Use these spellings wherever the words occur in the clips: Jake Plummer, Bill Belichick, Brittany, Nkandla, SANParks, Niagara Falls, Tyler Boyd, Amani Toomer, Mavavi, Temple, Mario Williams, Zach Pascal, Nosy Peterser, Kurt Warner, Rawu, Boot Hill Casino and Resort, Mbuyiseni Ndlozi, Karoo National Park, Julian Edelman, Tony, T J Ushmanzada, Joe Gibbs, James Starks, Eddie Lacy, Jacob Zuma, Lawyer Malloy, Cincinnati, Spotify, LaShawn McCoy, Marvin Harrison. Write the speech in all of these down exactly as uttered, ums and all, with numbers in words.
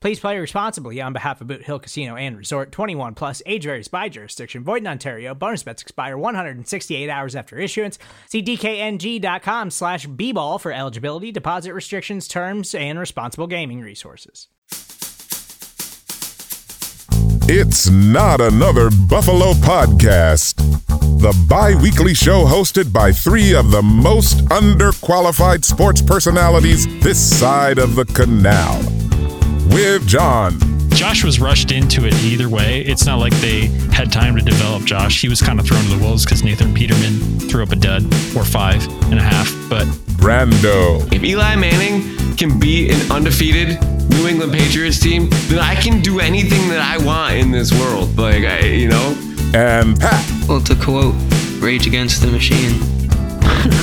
Please play responsibly on behalf of Boot Hill Casino and Resort. Twenty-one plus, age varies by jurisdiction, void in Ontario. Bonus bets expire one hundred sixty-eight hours after issuance. See d k n g dot com slash b ball for eligibility, deposit restrictions, terms, and responsible gaming resources. It's Not Another Buffalo Podcast, the bi-weekly show hosted by three of the most underqualified sports personalities this side of the canal. With John. Josh was rushed into it either way. It's not like they had time to develop Josh. He was kind of thrown to the wolves because Nathan Peterman threw up a dud or five and a half. But Brando. If Eli Manning can be an undefeated New England Patriots team, then I can do anything that I want in this world. Like, I, you know. And Pat. Well, to quote Rage Against the Machine,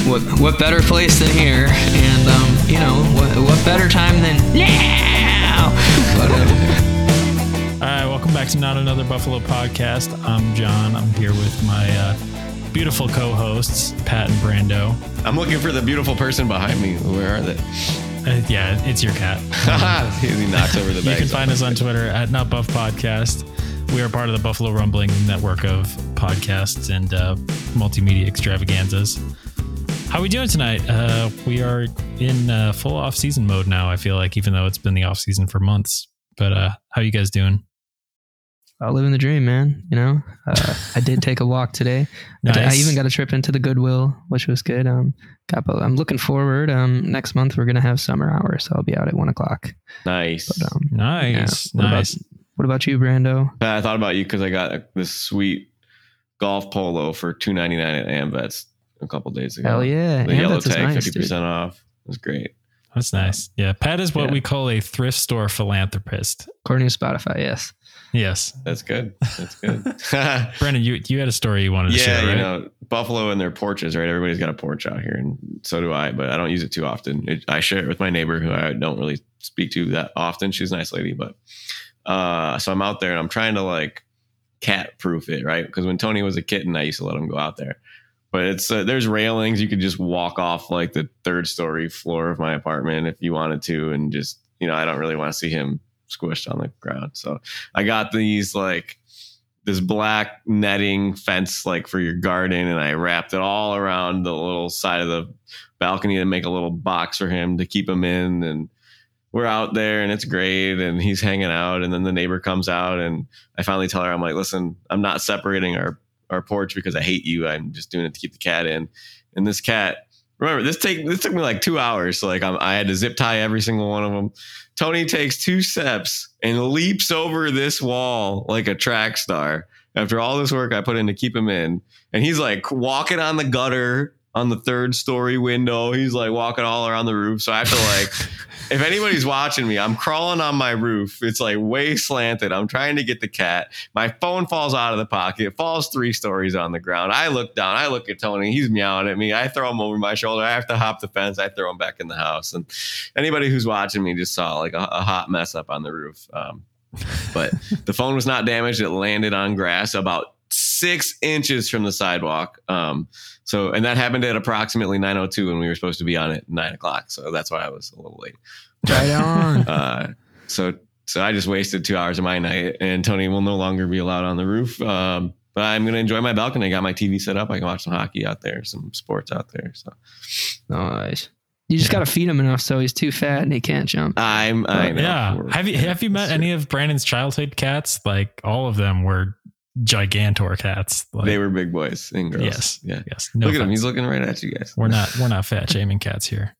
what what better place than here? And, um, you know, what, what better time than yeah! All right, welcome back to Not Another Buffalo Podcast. I'm John. I'm here with my uh, beautiful co-hosts, Pat and Brando. I'm looking for the beautiful person behind me. Where are they? Uh, yeah, it's your cat. He knocks over the bags. You can find us on Twitter at Not Buff Podcast. We are part of the Buffalo Rumbling Network of podcasts and uh, multimedia extravaganzas. How are we doing tonight? Uh, we are in uh, full off-season mode now, I feel like, even though it's been the off-season for months. But uh, how are you guys doing? I'm living the dream, man. You know, uh, I did take a walk today. Nice. I, I even got a trip into the Goodwill, which was good. Um, got, I'm looking forward. Um, next month, we're going to have summer hours, so I'll be out at one o'clock. Nice. But, um, nice. Yeah, what nice. About, what about you, Brando? I thought about you because I got this sweet golf polo for two ninety-nine at AmVets a couple days ago. Hell yeah. The and yellow tag, nice, fifty percent dude. Off. It was great. That's nice. Yeah. Pat is what yeah. we call a thrift store philanthropist. According to Spotify, yes. Yes. That's good. That's good. Brandon, you you had a story you wanted yeah, to share, right? You know, Buffalo and their porches, right? Everybody's got a porch out here, and so do I, but I don't use it too often. It, I share it with my neighbor, who I don't really speak to that often. She's a nice lady, but uh, so I'm out there, and I'm trying to, like, cat-proof it, right? Because when Tony was a kitten, I used to let him go out there. But it's uh, there's railings. You could just walk off like the third story floor of my apartment if you wanted to. And just, you know, I don't really want to see him squished on the ground. So I got these like this black netting fence like for your garden. And I wrapped it all around the little side of the balcony to make a little box for him to keep him in. And we're out there and it's great. And he's hanging out. And then the neighbor comes out and I finally tell her, I'm like, listen, I'm not separating our our porch because I hate you. I'm just doing it to keep the cat in. And this cat, remember this take, this took me like two hours. So like I'm, I had to zip tie every single one of them. Tony takes two steps and leaps over this wall like a track star. After all this work I put in to keep him in. And he's like walking on the gutter on the third story window. He's like walking all around the roof. So I have to like, if anybody's watching me, I'm crawling on my roof. It's like way slanted. I'm trying to get the cat. My phone falls out of the pocket. It falls three stories on the ground. I look down. I look at Tony. He's meowing at me. I throw him over my shoulder. I have to hop the fence. I throw him back in the house. And anybody who's watching me just saw like a, a hot mess up on the roof. Um, But the phone was not damaged. It landed on grass about six inches from the sidewalk. Um, so, and that happened at approximately nine oh two when we were supposed to be on at nine o'clock. So that's why I was a little late. Right on. uh, so, so I just wasted two hours of my night, and Tony will no longer be allowed on the roof. Um, But I'm going to enjoy my balcony. I got my T V set up. I can watch some hockey out there, some sports out there. So nice. You just yeah. got to feed him enough so he's too fat and he can't jump. I'm, I know. Yeah. Have you have you met sure. any of Brandon's childhood cats? Like all of them were gigantor cats. Like, they were big boys and girls. Yes. Yeah. Yes. No Look offense. At him. He's looking right at you guys. We're not we're not fat shaming cats here.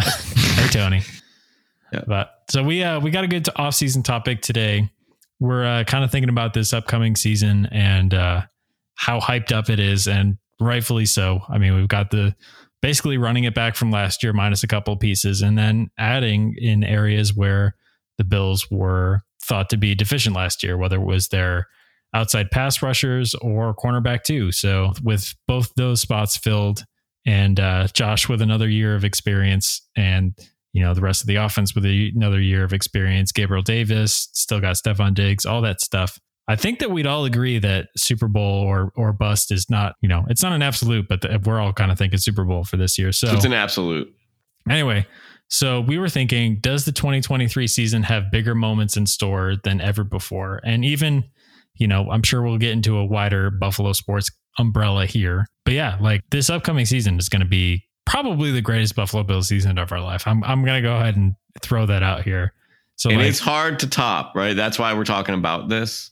Hey Tony. Yeah. But so we uh we got a good off season topic today. We're uh, kind of thinking about this upcoming season and uh, how hyped up it is, and rightfully so. I mean, we've got the basically running it back from last year minus a couple of pieces, and then adding in areas where the Bills were thought to be deficient last year, whether it was their outside pass rushers or cornerback too. So with both those spots filled, and uh, Josh with another year of experience, and you know, the rest of the offense with another year of experience, Gabriel Davis, still got Stefon Diggs, all that stuff. I think that we'd all agree that Super Bowl or or bust is not, you know, it's not an absolute, but the, we're all kind of thinking Super Bowl for this year. So it's an absolute. Anyway, so we were thinking, does the twenty twenty-three season have bigger moments in store than ever before? And even, you know, I'm sure we'll get into a wider Buffalo sports umbrella here. But yeah, like this upcoming season is going to be probably the greatest Buffalo Bills season of our life. I'm I'm going to go ahead and throw that out here. So and like, it's hard to top, right? That's why we're talking about this,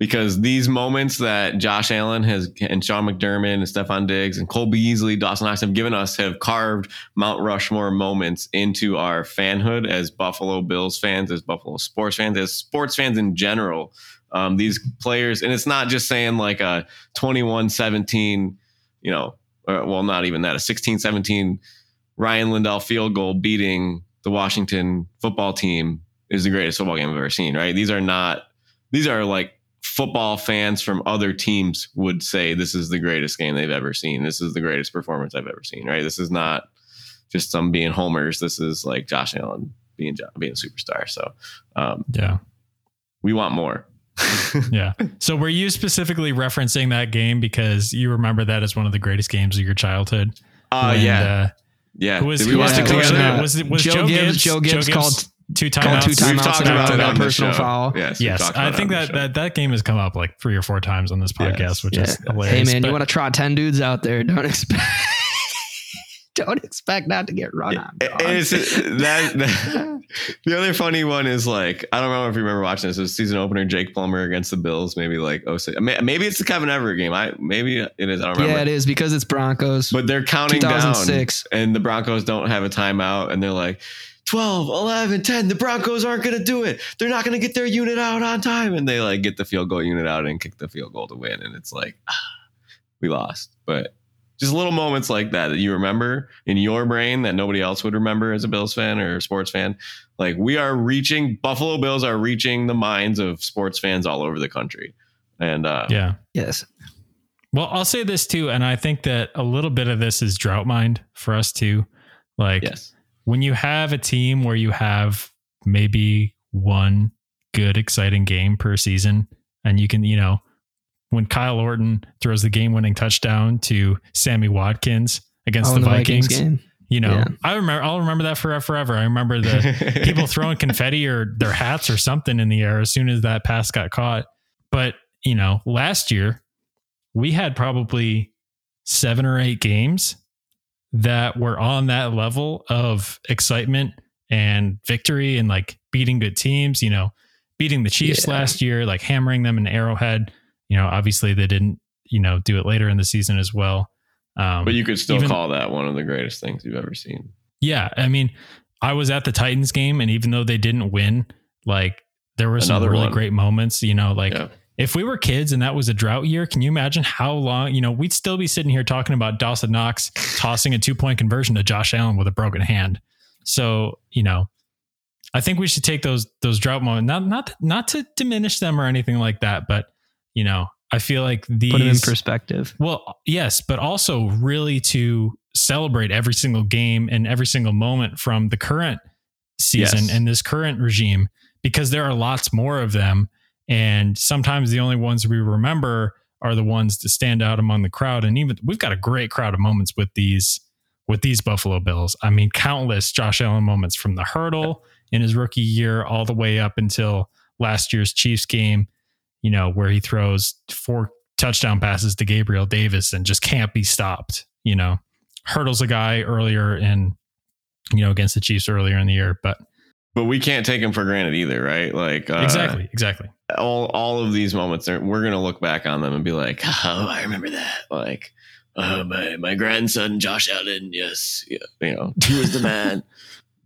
because these moments that Josh Allen has and Sean McDermott and Stefon Diggs and Cole Beasley, Dawson Knox have given us have carved Mount Rushmore moments into our fanhood as Buffalo Bills fans, as Buffalo sports fans, as sports fans in general. Um, these players, and it's not just saying like a twenty-one seventeen, you know, Uh, well, not even that, a sixteen seventeen Ryan Lindell field goal beating the Washington football team is the greatest football game I've ever seen, right? These are not, these are like football fans from other teams would say this is the greatest game they've ever seen. This is the greatest performance I've ever seen, right? This is not just some being homers. This is like Josh Allen being, being a superstar. So um, yeah, we want more. Yeah. So were you specifically referencing that game because you remember that as one of the greatest games of your childhood? Oh uh, yeah. Uh, yeah. Who was, Did we who watch was, was, uh, was, was Joe, Joe Gibbs? Joe Gibbs, Gibbs called two timeouts. Two timeouts. We've talked about that personal foul. Yes. yes. I think that, that that game has come up like three or four times on this podcast, yes. which yeah. is hilarious. Hey man, but you want to trot ten dudes out there? Don't expect. Don't expect not to get run on. It's, that, that, the other funny one is like, I don't remember if you remember watching this. It was season opener, Jake Plummer against the Bills. Maybe like, oh, maybe it's the Kevin Everett game. I Maybe it is. I don't remember. Yeah, it is because it's Broncos. But they're counting two thousand six. Down and the Broncos don't have a timeout. And they're like, twelve, eleven, ten. The Broncos aren't going to do it. They're not going to get their unit out on time. And they like get the field goal unit out and kick the field goal to win. And it's like, ah, we lost. But just little moments like that that you remember in your brain that nobody else would remember as a Bills fan or a sports fan. Like we are reaching, Buffalo Bills are reaching the minds of sports fans all over the country. And uh, yeah, yes. Well, I'll say this too. And I think that a little bit of this is drought mind for us too. Like yes. when you have a team where you have maybe one good, exciting game per season and you can, you know, when Kyle Orton throws the game-winning touchdown to Sammy Watkins against oh, the, the Vikings, Vikings game. You know, yeah. I remember, I'll remember that forever, forever. I remember the people throwing confetti or their hats or something in the air as soon as that pass got caught. But, you know, last year we had probably seven or eight games that were on that level of excitement and victory and like beating good teams, you know, beating the Chiefs yeah. last year, like hammering them in Arrowhead. You know, obviously they didn't, you know, do it later in the season as well. Um, but you could still even, call that one of the greatest things you've ever seen. Yeah. I mean, I was at the Titans game and even though they didn't win, like there were Another some really one. great moments, you know, like yeah. if we were kids and that was a drought year, can you imagine how long, you know, we'd still be sitting here talking about Dawson Knox tossing a two point conversion to Josh Allen with a broken hand. So, you know, I think we should take those, those drought moments, not, not, not to diminish them or anything like that, but you know, I feel like these put it in perspective. Well, yes, but also really to celebrate every single game and every single moment from the current season yes. and this current regime, because there are lots more of them. And sometimes the only ones we remember are the ones to stand out among the crowd. And even we've got a great crowd of moments with these, with these Buffalo Bills. I mean, countless Josh Allen moments from the hurdle in his rookie year, all the way up until last year's Chiefs game, you know, where he throws four touchdown passes to Gabriel Davis and just can't be stopped. You know, hurdles a guy earlier in, you know, against the Chiefs earlier in the year, but, but we can't take them for granted either. Right. Like, uh, exactly, exactly. All, all of these moments are, we're going to look back on them and be like, oh, I remember that. Like, uh, my, my grandson, Josh Allen. Yes. Yeah, you know, he was the man,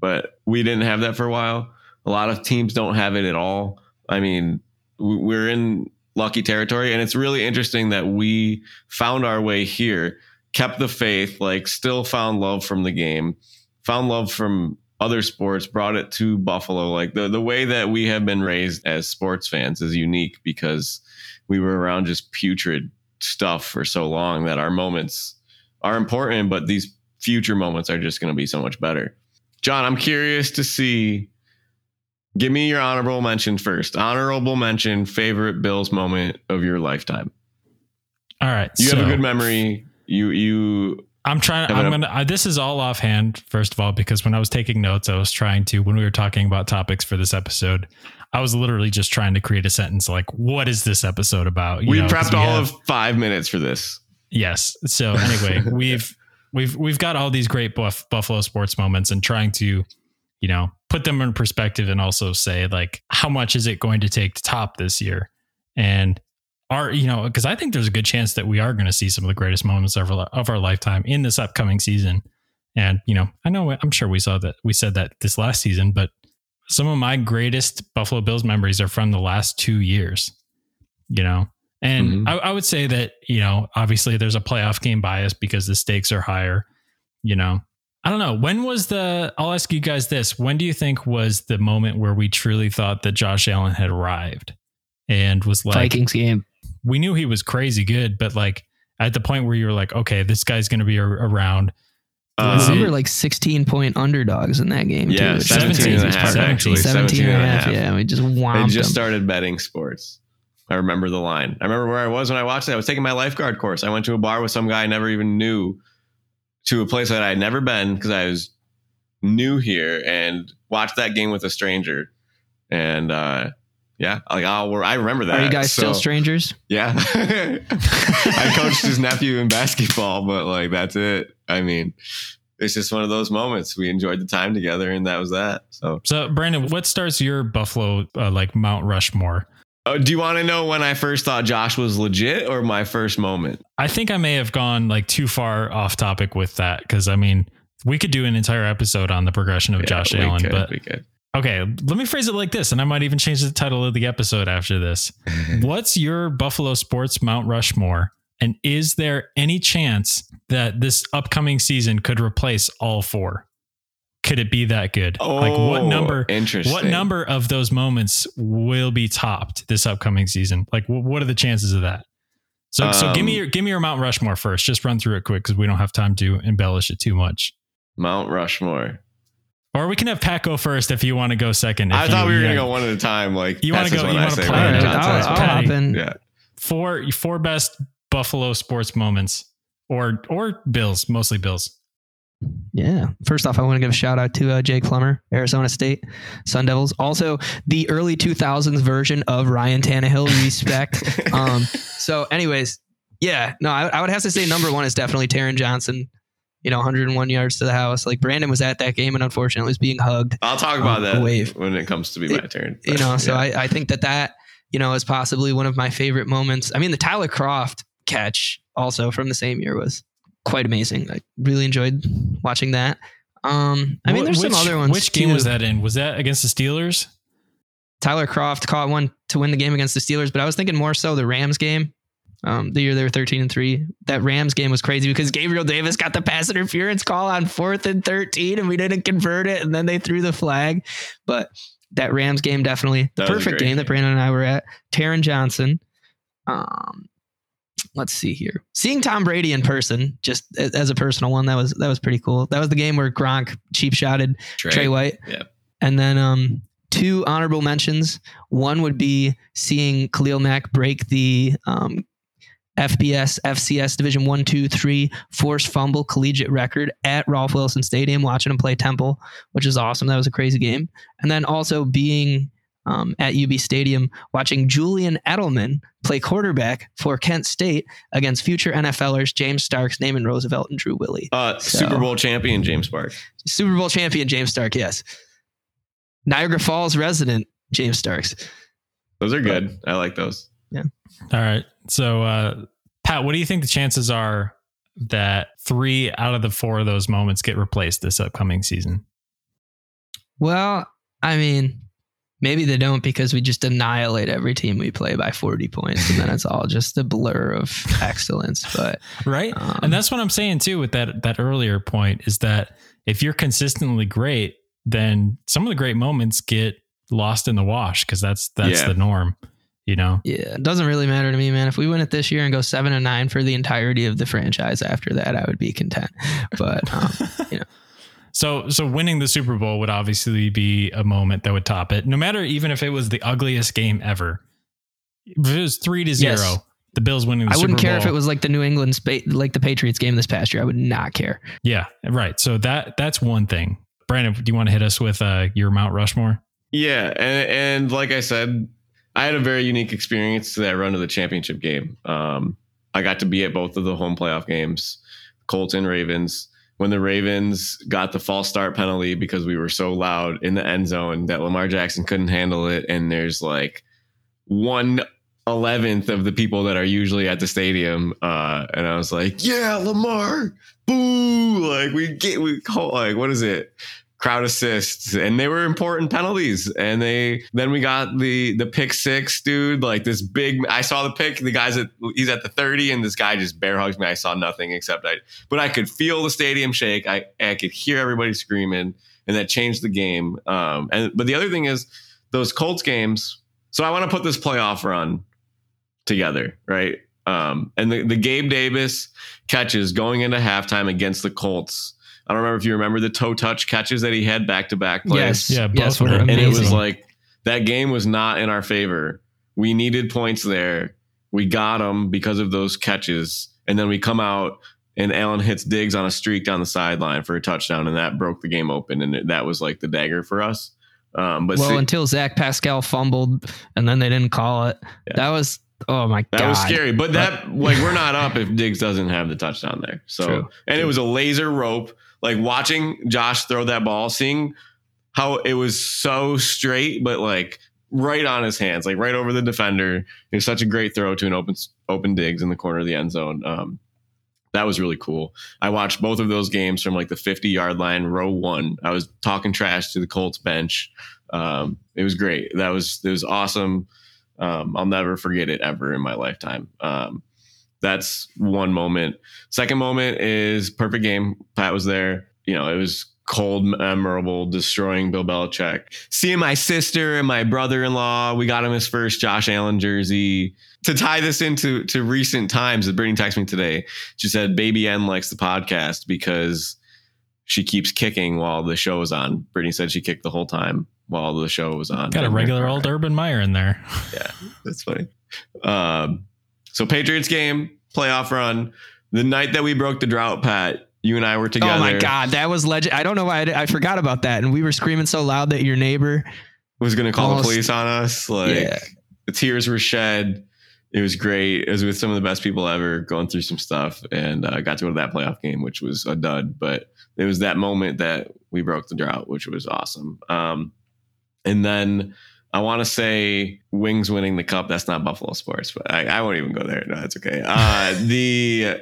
but we didn't have that for a while. A lot of teams don't have it at all. I mean, we're in lucky territory, and it's really interesting that we found our way here, kept the faith, like still found love from the game, found love from other sports, brought it to Buffalo. Like the, the way that we have been raised as sports fans is unique because we were around just putrid stuff for so long that our moments are important, but these future moments are just going to be so much better. John, I'm curious to see. Give me your honorable mention first. Honorable mention, favorite Bills moment of your lifetime. All right. You so have a good memory. You, you, I'm trying, I'm going to, this is all offhand, first of all, because when I was taking notes, I was trying to, when we were talking about topics for this episode, I was literally just trying to create a sentence. Like, what is this episode about? You we know, prepped we all have, of five minutes for this. Yes. So anyway, we've, we've, we've got all these great buff, Buffalo sports moments and trying to, you know, put them in perspective and also say like, how much is it going to take to top this year? And are, you know, because I think there's a good chance that we are going to see some of the greatest moments of our, of our lifetime in this upcoming season. And, you know, I know, I'm sure we saw that we said that this last season, but some of my greatest Buffalo Bills memories are from the last two years, you know, and mm-hmm. I, I would say that, you know, obviously there's a playoff game bias because the stakes are higher, you know. I don't know. When was the, I'll ask you guys this. When do you think was the moment where we truly thought that Josh Allen had arrived and was like Vikings game? We knew he was crazy good, but like at the point where you were like, okay, this guy's going to be a- around. Uh, we were like sixteen point underdogs in that game. Yeah. Too, seventeen and a half, actually. seventeen and a half. Yeah. We just whomped. I just them. started betting sports. I remember the line. I remember where I was when I watched it. I was taking my lifeguard course. I went to a bar with some guy I never even knew, to a place that I had never been because I was new here, and watched that game with a stranger. And uh, yeah, like I'll, I remember that. Are you guys so, still strangers? Yeah. I coached his nephew in basketball, but like, that's it. I mean, it's just one of those moments. We enjoyed the time together, and that was that. So, so Brandon, what starts your Buffalo, uh, like Mount Rushmore? Oh, do you want to know when I first thought Josh was legit or my first moment? I think I may have gone like too far off topic with that. Cause I mean, we could do an entire episode on the progression of yeah, Josh Allen, could, but okay, let me phrase it like this. And I might even change the title of the episode after this. What's your Buffalo sports Mount Rushmore? And is there any chance that this upcoming season could replace all four? Could it be that good? Oh, like what number, what number of those moments will be topped this upcoming season? Like w- what are the chances of that? So, um, so give me your, give me your Mount Rushmore first. Just run through it quick, cause we don't have time to embellish it too much. Mount Rushmore. Or we can have Pat go first if you want to go second. If I thought you, we were going to go one at a time. Like you want to go, you want to play it. I'll hop in. Yeah. Four, four best Buffalo sports moments or, or Bills, mostly Bills. Yeah. First off, I want to give a shout out to uh, Jake Plummer, Arizona State, Sun Devils. Also, the early two thousands version of Ryan Tannehill, respect. um, so anyways, yeah, no, I, I would have to say number one is definitely Taron Johnson. You know, one hundred one yards to the house. Like Brandon was at that game and unfortunately was being hugged. I'll talk about um, that wave. when it comes to be my turn. But, you know, so yeah. I, I think that that, you know, is possibly one of my favorite moments. I mean, the Tyler Croft catch also from the same year was quite amazing. I really enjoyed watching that. Um, I mean, there's which, some other ones. Which game too. was that in? Was that against the Steelers? Tyler Croft caught one to win the game against the Steelers, but I was thinking more so the Rams game. Um, the year they were thirteen and three, that Rams game was crazy because Gabriel Davis got the pass interference call on fourth and thirteen and we didn't convert it. And then they threw the flag, but that Rams game, definitely the perfect game that Brandon and I were at. Taron Johnson. Um, Let's see here. Seeing Tom Brady in person, just as a personal one, that was that was pretty cool. That was the game where Gronk cheap shotted Trey, Trey White, yeah. And then um, two honorable mentions. One would be seeing Khalil Mack break the um, F B S, F C S Division One, Two, Three forced fumble collegiate record at Ralph Wilson Stadium, watching him play Temple, which is awesome. That was a crazy game. And then also being um, at U B Stadium, watching Julian Edelman play quarterback for Kent State against future N F Lers James Starks, Naaman Roosevelt, and Drew Willie. Uh, so, Super Bowl champion James Starks. Super Bowl champion James Starks, yes. Niagara Falls resident James Starks. Those are good. But, I like those. Yeah. All right. So, uh, Pat, what do you think the chances are that three out of the four of those moments get replaced this upcoming season? Well, I mean, maybe they don't, because we just annihilate every team we play by forty points, and then it's all just a blur of excellence. But right. Um, and that's what I'm saying too, with that, that earlier point, is that if you're consistently great, then some of the great moments get lost in the wash, because that's that's yeah. the norm, you know? Yeah, it doesn't really matter to me, man. If we win it this year and go seven and nine for the entirety of the franchise after that, I would be content. But, um, you know. So, so winning the Super Bowl would obviously be a moment that would top it, no matter even if it was the ugliest game ever. If it was three to zero, yes. the Bills winning the Super Bowl. I wouldn't care if it was like the New England, like the Patriots game this past year. I would not care. Yeah, right. So that that's one thing. Brandon, do you want to hit us with uh, your Mount Rushmore? Yeah. And, and like I said, I had a very unique experience to that run to the championship game. Um, I got to be at both of the home playoff games, Colts and Ravens, when the Ravens got the false start penalty because we were so loud in the end zone that Lamar Jackson couldn't handle it. And there's like one eleventh of the people that are usually at the stadium. Uh, and I was like, yeah, Lamar, boo. Like we get, we call like, what is it? Crowd assists, and they were important penalties. And they, then we got the, the pick six, dude, like this big, I saw the pick, the guy's at, he's at the thirty, and this guy just bear hugs me. I saw nothing except I, but I could feel the stadium shake. I, I could hear everybody screaming, and that changed the game. Um, and, but the other thing is those Colts games. So I want to put this playoff run together, right? Um, and the, the Gabe Davis catches going into halftime against the Colts. I don't remember if you remember the toe touch catches that he had back to back plays. Yes, yeah, both yes, were amazing. And it was like that game was not in our favor. We needed points there. We got them because of those catches. And then we come out and Allen hits Diggs on a streak down the sideline for a touchdown, and that broke the game open. And that was like the dagger for us. Um, but well, see, until Zach Pascal fumbled, and then they didn't call it. Yeah. That was. Oh my God. That was scary. But that like we're not up if Diggs doesn't have the touchdown there. So True. and True. It was a laser rope. Like watching Josh throw that ball, seeing how it was so straight, but like right on his hands, like right over the defender. It was such a great throw to an open open Diggs in the corner of the end zone. Um, that was really cool. I watched both of those games from like the fifty yard line, row one. I was talking trash to the Colts bench. Um, it was great. That was it was awesome. Um, I'll never forget it ever in my lifetime. Um, that's one moment. Second moment is perfect game. Pat was there. You know, it was cold, memorable, destroying Bill Belichick. Seeing my sister and my brother-in-law. We got him his first Josh Allen jersey. To tie this into to recent times, Brittany texted me today. She said, Baby N likes the podcast because she keeps kicking while the show is on. Brittany said she kicked the whole time while the show was on. Got a regular old Urban Meyer in there. Yeah, that's funny. Um, so Patriots game, playoff run, the night that we broke the drought, Pat, you and I were together. Oh my God, that was legend. I don't know why I, did, I forgot about that. And we were screaming so loud that your neighbor was going to call almost, the police on us. Like yeah. The tears were shed. It was great. It was with some of the best people ever, going through some stuff, and I uh, got to go to that playoff game, which was a dud, but it was that moment that we broke the drought, which was awesome. Um, and then I want to say Wings winning the cup. That's not Buffalo sports, but I, I won't even go there. No, that's okay. Uh, the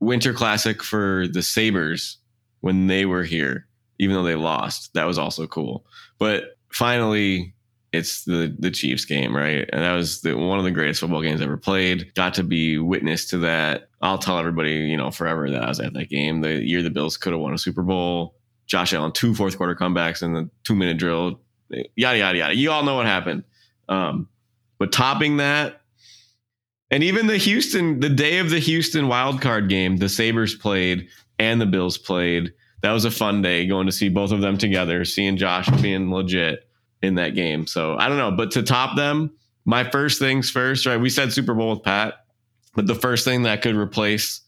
Winter Classic for the Sabres when they were here, even though they lost, that was also cool. But finally, it's the, the Chiefs game, right? And that was the, one of the greatest football games ever played. Got to be witness to that. I'll tell everybody, you know, forever that I was at that game. The year the Bills could have won a Super Bowl. Josh Allen, two fourth quarter comebacks in the two minute drill. Yada, yada, yada. You all know what happened. Um, but topping that, and even the Houston, the day of the Houston wildcard game, the Sabres played and the Bills played. That was a fun day, going to see both of them together, seeing Josh being legit. in that game. So I don't know, but to top them, my first things first, right? We said Super Bowl with Pat, but the first thing that could replace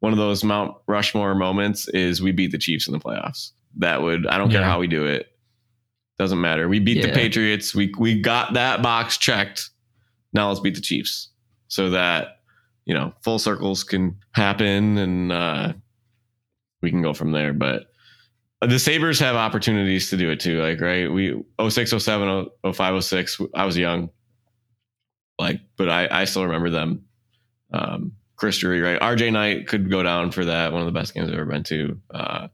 one of those Mount Rushmore moments is we beat the Chiefs in the playoffs. That would, I don't yeah. care how we do it. Doesn't matter. We beat yeah. the Patriots. We, we got that box checked. Now let's beat the Chiefs so that, you know, full circles can happen and uh, we can go from there. But the Sabres have opportunities to do it too. Like, right. We oh six, oh seven, oh five, oh six I was young. Like, but I, I still remember them. Um, Chris Drury, right? R J Knight could go down for that. One of the best games I've ever been to. Uh,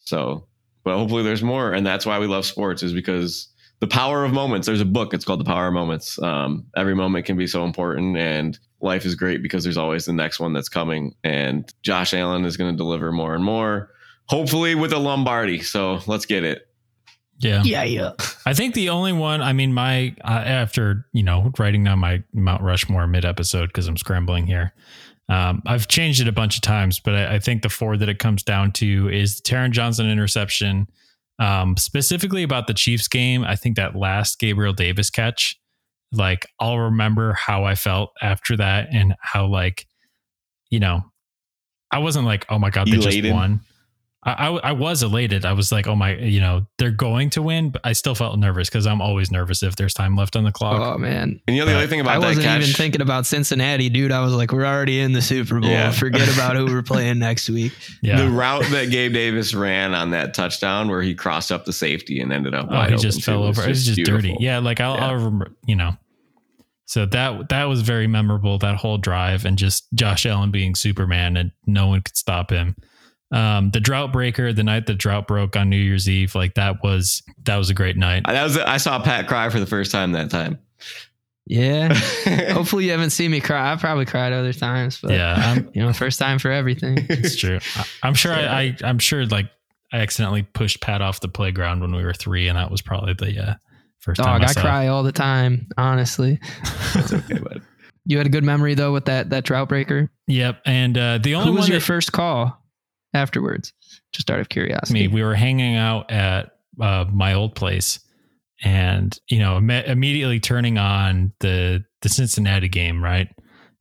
so, but hopefully there's more. And that's why we love sports, is because the power of moments. There's a book. It's called The Power of Moments. Um, every moment can be so important, and life is great because there's always the next one that's coming. And Josh Allen is going to deliver more and more, hopefully with a Lombardi. So let's get it. Yeah. Yeah. Yeah. I think the only one, I mean, my, uh, after, you know, writing down my Mount Rushmore mid episode, cause I'm scrambling here. Um, I've changed it a bunch of times, but I, I think the four that it comes down to is Taron Johnson interception, um, specifically about the Chiefs game. I think that last Gabriel Davis catch, like, I'll remember how I felt after that and how, like, you know, I wasn't like, oh my God, they Elated. just won. I, I was elated. I was like, oh my, you know, they're going to win, but I still felt nervous because I'm always nervous if there's time left on the clock. Oh man. And you know, the other thing about I that wasn't catch, even thinking about Cincinnati, dude. I was like, we're already in the Super Bowl. Yeah. Forget about who we're playing next week. Yeah. The route that Gabe Davis ran on that touchdown where he crossed up the safety and ended up, oh, wide he just open fell over. It was just, it was just dirty. Yeah. Like I'll, yeah. I'll remember, you know, so that, that was very memorable, that whole drive, and just Josh Allen being Superman and no one could stop him. Um, the drought breaker, the night the drought broke on New Year's Eve, like that was, that was a great night. That was, I saw Pat cry for the first time that time. Yeah. Hopefully you haven't seen me cry. I probably cried other times, but yeah, I'm, you know, first time for everything. It's true. I, I'm sure yeah. I, I, I'm sure like I accidentally pushed Pat off the playground when we were three, and that was probably the uh, first Dog, time I, I saw cry it. all the time, honestly. That's okay, bud. You had a good memory though with that, that drought breaker. Yep. And, uh, the only Who was one your that- first call? Afterwards, just out of curiosity. Me, we were hanging out at uh, my old place, and you know, im- immediately turning on the the Cincinnati game, right,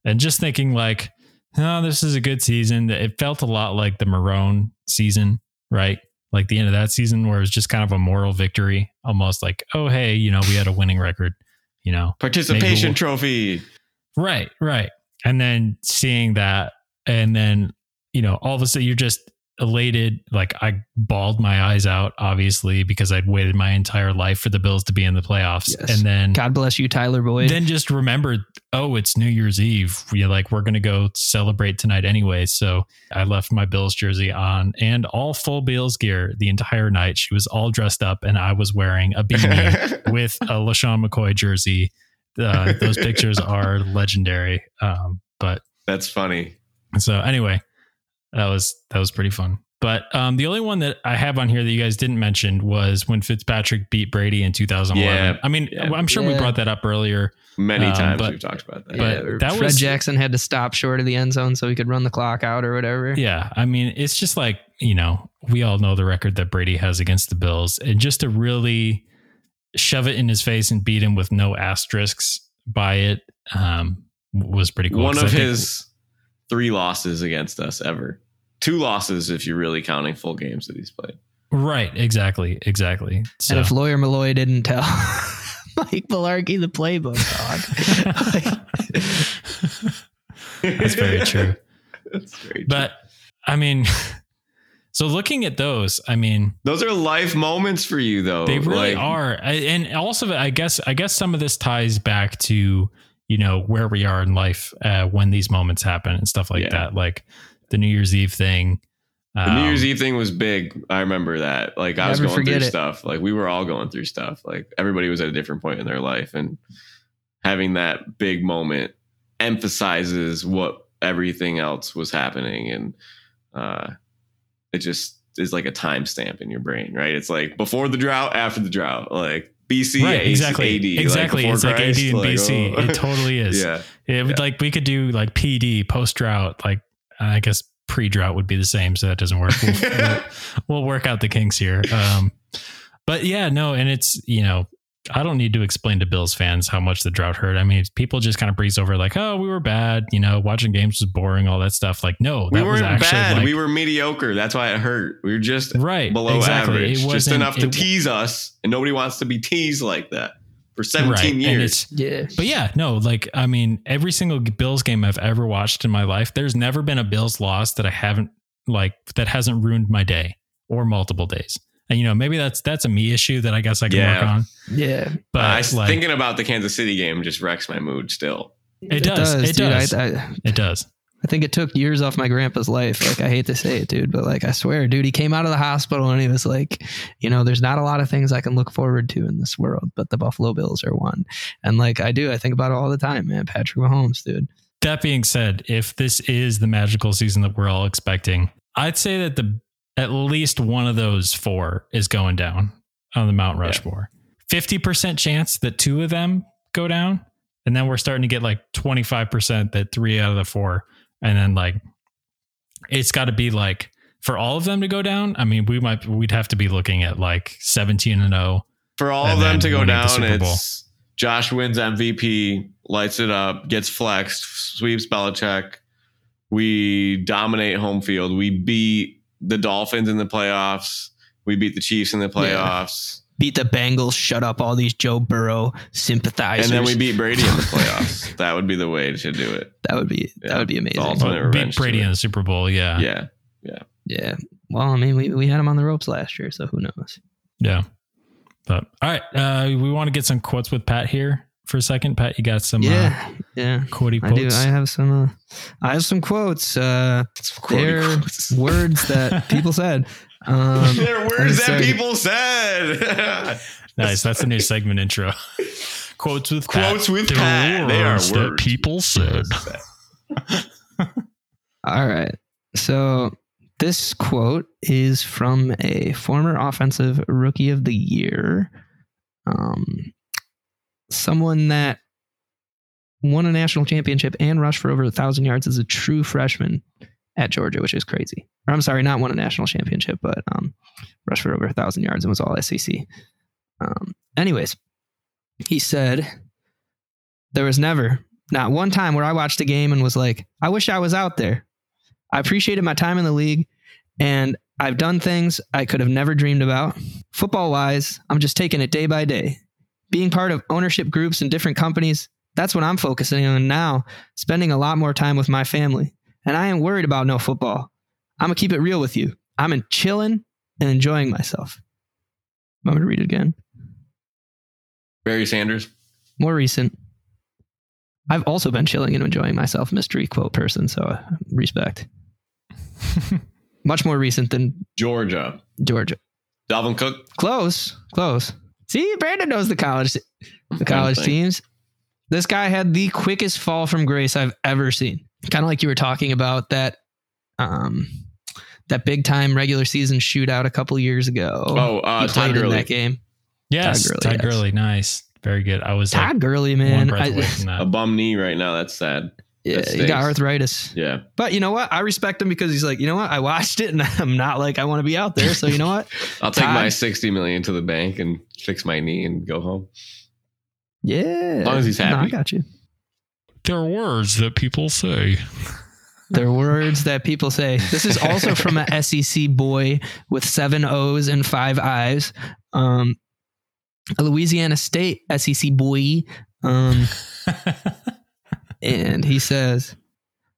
and just thinking like, oh, this is a good season. It felt a lot like the Marone season, right? Like the end of that season, where it was just kind of a moral victory, almost like, oh, hey, you know, we had a winning record, you know, participation we'll- trophy, right, right, and then seeing that, and then. You know, all of a sudden you're just elated. Like I bawled my eyes out, obviously, because I'd waited my entire life for the Bills to be in the playoffs. Yes. And then God bless you, Tyler Boyd. Then just remembered, oh, it's New Year's Eve. We're like, we're going to go celebrate tonight anyway. So I left my Bills jersey on and all full Bills gear the entire night. She was all dressed up and I was wearing a beanie with a LaShawn McCoy jersey. Uh, those pictures are legendary. Um, but that's funny. So anyway, That was that was pretty fun. But um, the only one that I have on here that you guys didn't mention was when Fitzpatrick beat Brady in two thousand eleven. Yeah, I mean, yeah, I'm sure yeah. we brought that up earlier. Many um, times but, we've talked about that. But yeah, that Fred was, Jackson had to stop short of the end zone so he could run the clock out or whatever. Yeah, I mean, it's just like, you know, we all know the record that Brady has against the Bills. And just to really shove it in his face and beat him with no asterisks by it um, was pretty cool. One of his... Three losses against us ever. Two losses if you're really counting full games that he's played. Right, exactly, exactly. So. And if Lawyer Malloy didn't tell Mike Mularkey the playbook, dog. like, That's very true. That's very true. But, I mean, so looking at those, I mean... Those are life moments for you, though. They really like, are. I, and also, I guess, I guess some of this ties back to... you know, where we are in life uh, when these moments happen and stuff like yeah. that. Like the New Year's Eve thing. Um, the New Year's Eve thing was big. I remember that. Like I was going through it. stuff. Like we were all going through stuff. Like everybody was at a different point in their life. And having that big moment emphasizes what everything else was happening. And uh, it just is like a timestamp in your brain, right? It's like before the drought, after the drought, like B C, right, exactly, A D, exactly. Like it's Christ, like A D and like, B C. Oh. It totally is. Yeah, it would yeah. like we could do like P D post drought. Like I guess pre drought would be the same, so that doesn't work. We'll, we'll, we'll work out the kinks here. Um, But yeah, no. And it's, you know, I don't need to explain to Bills fans how much the drought hurt. I mean, people just kind of breeze over like, oh, we were bad. You know, watching games was boring, all that stuff. Like, no, that we weren't was actually bad. Like, we were mediocre. That's why it hurt. We were just right, below exactly. average. It just enough to it, tease us. And nobody wants to be teased like that for seventeen right. years. Yeah. But yeah, no, like, I mean, every single Bills game I've ever watched in my life, there's never been a Bills loss that I haven't like, that hasn't ruined my day or multiple days. And, you know, maybe that's that's a me issue that I guess I can yeah. work on. Yeah. But I was like, thinking about the Kansas City game just wrecks my mood still. It, it does. does. It dude, does. I, I, it does. I think it took years off my grandpa's life. Like, I hate to say it, dude, but like, I swear, dude, he came out of the hospital and he was like, you know, there's not a lot of things I can look forward to in this world, but the Buffalo Bills are one. And like, I do. I think about it all the time, man. Patrick Mahomes, dude. That being said, if this is the magical season that we're all expecting, I'd say that the at least one of those four is going down on the Mount Rushmore. Yeah. fifty percent chance that two of them go down. And then we're starting to get like twenty-five percent that three out of the four. And then like, it's gotta be like for all of them to go down. I mean, we might, we'd have to be looking at like seventeen and oh for all of them to go down. It's Josh wins M V P, lights it up, gets flexed, sweeps Belichick. We dominate home field. We beat the Dolphins in the playoffs. We beat the Chiefs in the playoffs. Yeah. Beat the Bengals. Shut up all these Joe Burrow sympathizers. And then we beat Brady in the playoffs. That would be the way to do it. That would be yeah. that would be amazing. Well, beat Brady in the Super Bowl. Yeah. Yeah. Yeah. Yeah. Well, I mean, we, we had him on the ropes last year, so who knows? Yeah. But all right. Uh, we want to get some quotes with Pat here for a second. Pat, you got some yeah, uh, yeah. quotey quotes? I do. I have some, uh, I have some quotes. Uh, they're quotes. words that people said. Um, they're words that sorry. people said. Nice. That's a new segment intro. Quotes with Pat. Quotes with Pat. They are words that people said. All right. So this quote is from a former offensive rookie of the year. Um, Someone that won a national championship and rushed for over a thousand yards as a true freshman at Georgia, which is crazy. Or I'm sorry, not won a national championship, but um, rushed for over a thousand yards and was all S E C. Um, anyways, he said, there was never, not one time where I watched a game and was like, I wish I was out there. I appreciated my time in the league and I've done things I could have never dreamed about. Football wise, I'm just taking it day by day. Being part of ownership groups in different companies, that's what I'm focusing on now, spending a lot more time with my family. And I ain't worried about no football. I'm going to keep it real with you. I'm in chilling and enjoying myself. I'm going to read it again. Barry Sanders. More recent. I've also been chilling and enjoying myself, mystery quote person, so uh, respect. Much more recent than... Georgia. Georgia. Dalvin Cook. Close. Close. See, Brandon knows the college, the college teams. This guy had the quickest fall from grace I've ever seen. Kind of like you were talking about that, um, that big time regular season shootout a couple years ago. Oh, uh, he played in that game. Yes, Todd Gurley. Todd Gurley yes. Nice, very good. I was Todd like Gurley, man. I, a bum knee right now. That's sad. Yeah, he got arthritis. Yeah. But you know what? I respect him because he's like, you know what? I watched it and I'm not like, I want to be out there. So you know what? I'll Todd, take my sixty million to the bank and fix my knee and go home. Yeah. As long as he's happy. No, I got you. There are words that people say. There are words that people say. This is also from an S E C boy with seven O's and five I's. Um, a Louisiana State S E C boy. Um, And he says,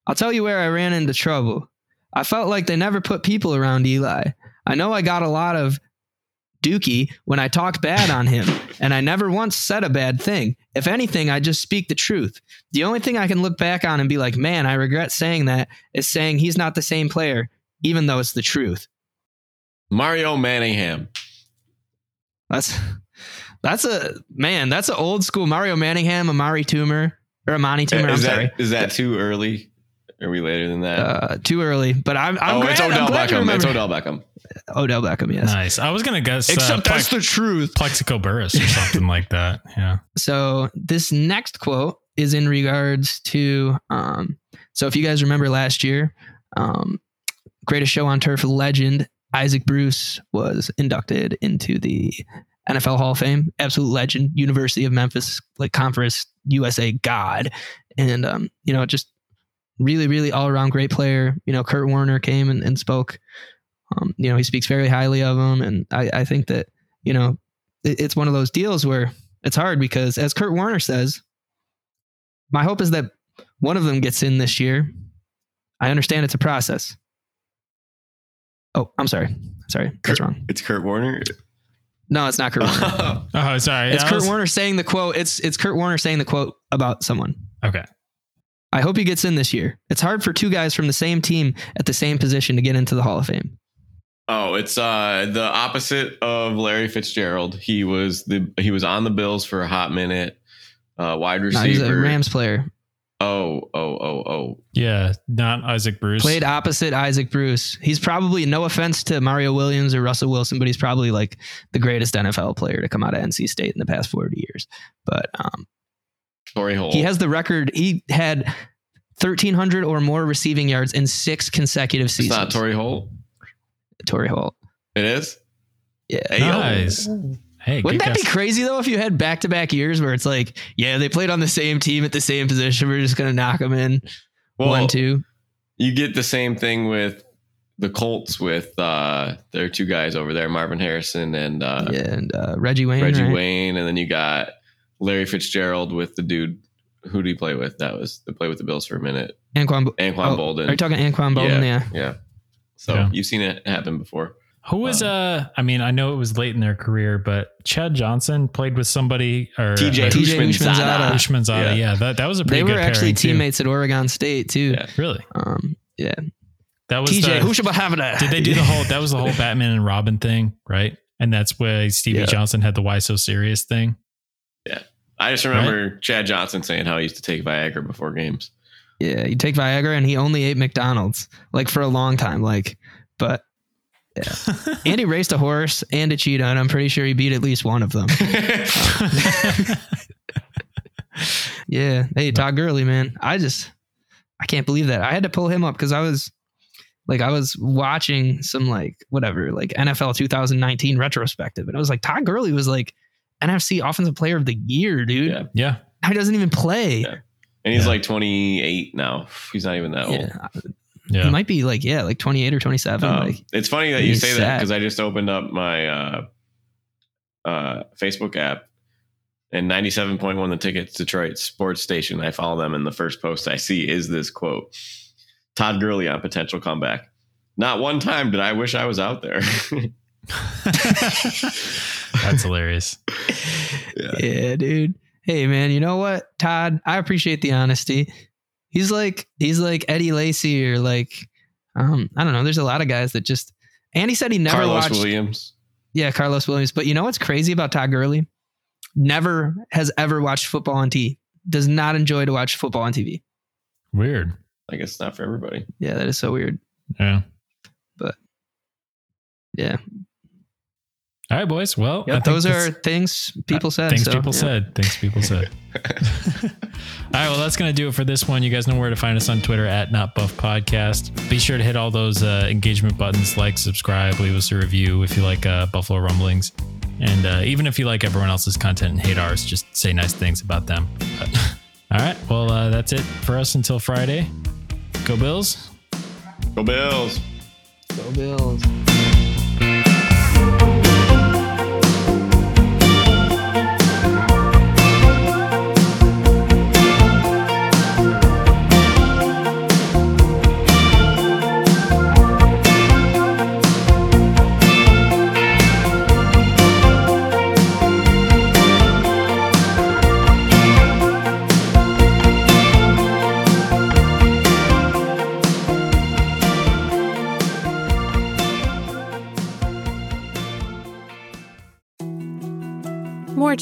I'll tell you where I ran into trouble. I felt like they never put people around Eli. I know I got a lot of dookie when I talked bad on him, and I never once said a bad thing. If anything, I just speak the truth. The only thing I can look back on and be like, man, I regret saying that is saying he's not the same player, even though it's the truth. Mario Manningham. That's that's a man. That's an old school Mario Manningham, Amari Toomer. Or Amani Toomer, I'm that, sorry. Is that too early? Are we later than that? Uh, too early, but I'm, I'm oh, glad. It's Odell I'm glad Beckham. It's Odell Beckham. Odell Beckham, yes. Nice. I was going to guess. Except uh, that's Plex- the truth. Plexico Burris or something like that. Yeah. So this next quote is in regards to, um, so if you guys remember last year, um, Greatest Show on Turf legend, Isaac Bruce was inducted into the N F L Hall of Fame. Absolute legend. University of Memphis, like Conference U S A god. And, um, you know, just really, really all around great player. You know, Kurt Warner came and, and spoke. Um, you know, he speaks very highly of him. And I, I think that, you know, it, it's one of those deals where it's hard because, as Kurt Warner says, my hope is that one of them gets in this year. I understand it's a process. Oh, I'm sorry. Sorry. Kurt, that's wrong. It's Kurt Warner. No, it's not Kurt Warner. Oh, oh sorry. It's I Kurt was... Warner saying the quote. It's it's Kurt Warner saying the quote about someone. Okay. I hope he gets in this year. It's hard for two guys from the same team at the same position to get into the Hall of Fame. Oh, it's uh, the opposite of Larry Fitzgerald. He was the he was on the Bills for a hot minute. Uh, wide receiver. No, he's a Rams player. Oh, oh, oh, oh. Yeah, not Isaac Bruce. Played opposite Isaac Bruce. He's probably, no offense to Mario Williams or Russell Wilson, but he's probably like the greatest N F L player to come out of N C State in the past forty years. But um, Torrey Holt. He has the record. He had thirteen hundred or more receiving yards in six consecutive seasons. It's not Torrey Holt. Torrey Holt. It is? Yeah. Nice. Hey, wouldn't that guess. be crazy, though, if you had back-to-back years where it's like, yeah, they played on the same team at the same position. We're just going to knock them in. Well, one, two. You get the same thing with the Colts with uh, their two guys over there, Marvin Harrison and, uh, yeah, and uh, Reggie Wayne. Reggie right? Wayne. And then you got Larry Fitzgerald with the dude. Who did he play with? That was the play with the Bills for a minute. Anquan, Bo- Anquan oh, Bolden. Are you talking Anquan Bolden? Yeah. Yeah. yeah. So yeah. You've seen it happen before. Who was, uh, I mean, I know it was late in their career, but Chad Johnson played with somebody, or T J Ushmanzada. Ushmanzada, yeah, that that was a pretty good They were good actually teammates too. At Oregon State, too. Yeah. Really? Um, yeah. That was T J Ushmanzada. Did they do the whole, that was the whole Batman and Robin thing, right? And that's where Stevie yeah. Johnson had the Why So Serious thing. Yeah. I just remember right? Chad Johnson saying how he used to take Viagra before games. Yeah, you take Viagra and he only ate McDonald's, like, for a long time, like, but... Yeah. Andy raced a horse and a cheetah, and I'm pretty sure he beat at least one of them. Yeah. Hey, Todd Gurley, man. I just, I can't believe that. I had to pull him up because I was like, I was watching some like, whatever, like N F L two thousand nineteen retrospective. And I was like, Todd Gurley was like N F C Offensive Player of the Year, dude. Yeah. yeah. He doesn't even play. Yeah. And he's yeah. like twenty-eight now. He's not even that old. Yeah. I, Yeah. It might be like, yeah, like twenty-eight or twenty-seven. Um, like, it's funny that you say sad. that because I just opened up my uh, uh, Facebook app and ninety-seven point one The Ticket's Detroit sports station. I follow them, and the first post I see is this quote, Todd Gurley on potential comeback. Not one time did I wish I was out there. That's hilarious. Yeah. yeah, dude. Hey, man, you know what, Todd? I appreciate the honesty. He's like, he's like Eddie Lacy or like, um, I don't know. There's a lot of guys that just, and he said he never Carlos watched. Carlos Williams. Yeah, Carlos Williams. But you know what's crazy about Todd Gurley? Never has ever watched football on T V. Does not enjoy to watch football on T V. Weird. I guess not for everybody. Yeah, that is so weird. Yeah. But yeah. All right, boys. Well, yep, those are things people said. Things so, people yeah. said. Things people said. All right, well, that's going to do it for this one. You guys know where to find us on Twitter at Not Buff Podcast. Be sure to hit all those uh, engagement buttons, like, subscribe, leave us a review if you like uh, Buffalo Rumblings. And uh, even if you like everyone else's content and hate ours, just say nice things about them. But, all right, well, uh, that's it for us until Friday. Go Bills. Go Bills. Go Bills.